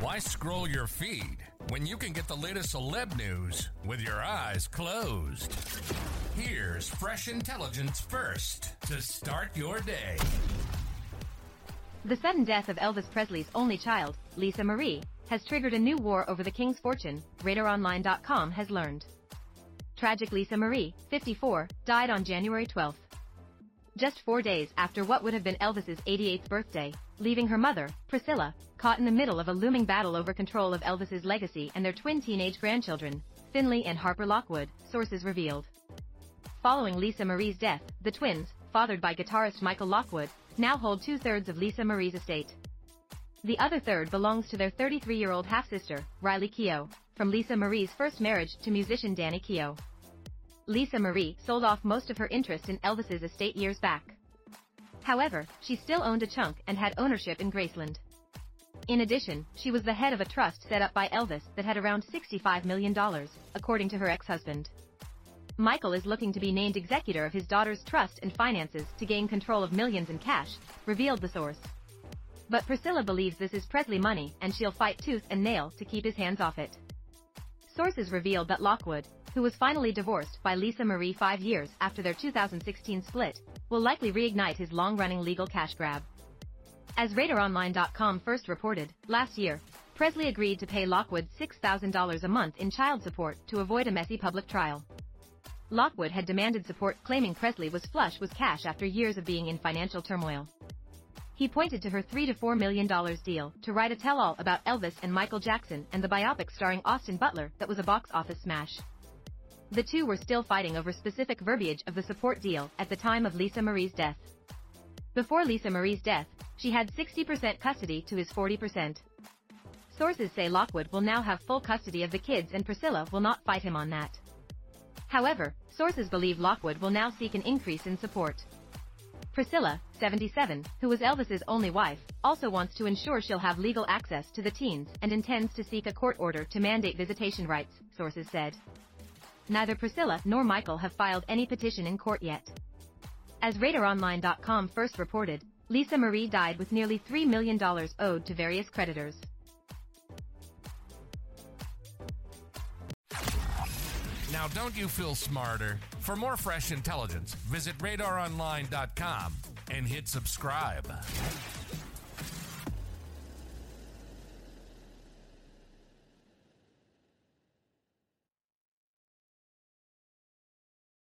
Why scroll your feed when you can get the latest celeb news with your eyes closed? Here's fresh intelligence first to start your day. The sudden death of Elvis Presley's only child, Lisa Marie, has triggered a new war over the king's fortune, RadarOnline.com has learned. Tragic Lisa Marie, 54, died on January 12th, just 4 days after what would have been Elvis's 88th birthday, leaving her mother, Priscilla, caught in the middle of a looming battle over control of Elvis's legacy and their twin teenage grandchildren, Finley and Harper Lockwood, sources revealed. Following Lisa Marie's death, the twins, fathered by guitarist Michael Lockwood, now hold 2/3 of Lisa Marie's estate. The other third belongs to their 33-year-old half-sister, Riley Keough, from Lisa Marie's first marriage to musician Danny Keough. Lisa Marie sold off most of her interest in Elvis's estate years back. However, she still owned a chunk and had ownership in Graceland. In addition, she was the head of a trust set up by Elvis that had around $65 million, according to her ex-husband. Michael is looking to be named executor of his daughter's trust and finances to gain control of millions in cash, revealed the source. But Priscilla believes this is Presley money and she'll fight tooth and nail to keep his hands off it. Sources revealed that Lockwood, who was finally divorced by Lisa Marie 5 years after their 2016 split, will likely reignite his long-running legal cash grab. As RadarOnline.com first reported, last year, Presley agreed to pay Lockwood $6,000 a month in child support to avoid a messy public trial. Lockwood had demanded support, claiming Presley was flush with cash after years of being in financial turmoil. He pointed to her $3 to $4 million deal to write a tell-all about Elvis and Michael Jackson and the biopic starring Austin Butler that was a box office smash. The two were still fighting over specific verbiage of the support deal at the time of Lisa Marie's death. Before Lisa Marie's death, she had 60% custody to his 40%. Sources say Lockwood will now have full custody of the kids and Priscilla will not fight him on that. However, sources believe Lockwood will now seek an increase in support. Priscilla, 77, who was Elvis's only wife, also wants to ensure she'll have legal access to the teens and intends to seek a court order to mandate visitation rights, sources said. Neither Priscilla nor Michael have filed any petition in court yet. As RadarOnline.com first reported, Lisa Marie died with nearly $3 million owed to various creditors. Now, don't you feel smarter? For more fresh intelligence, visit RadarOnline.com and hit subscribe.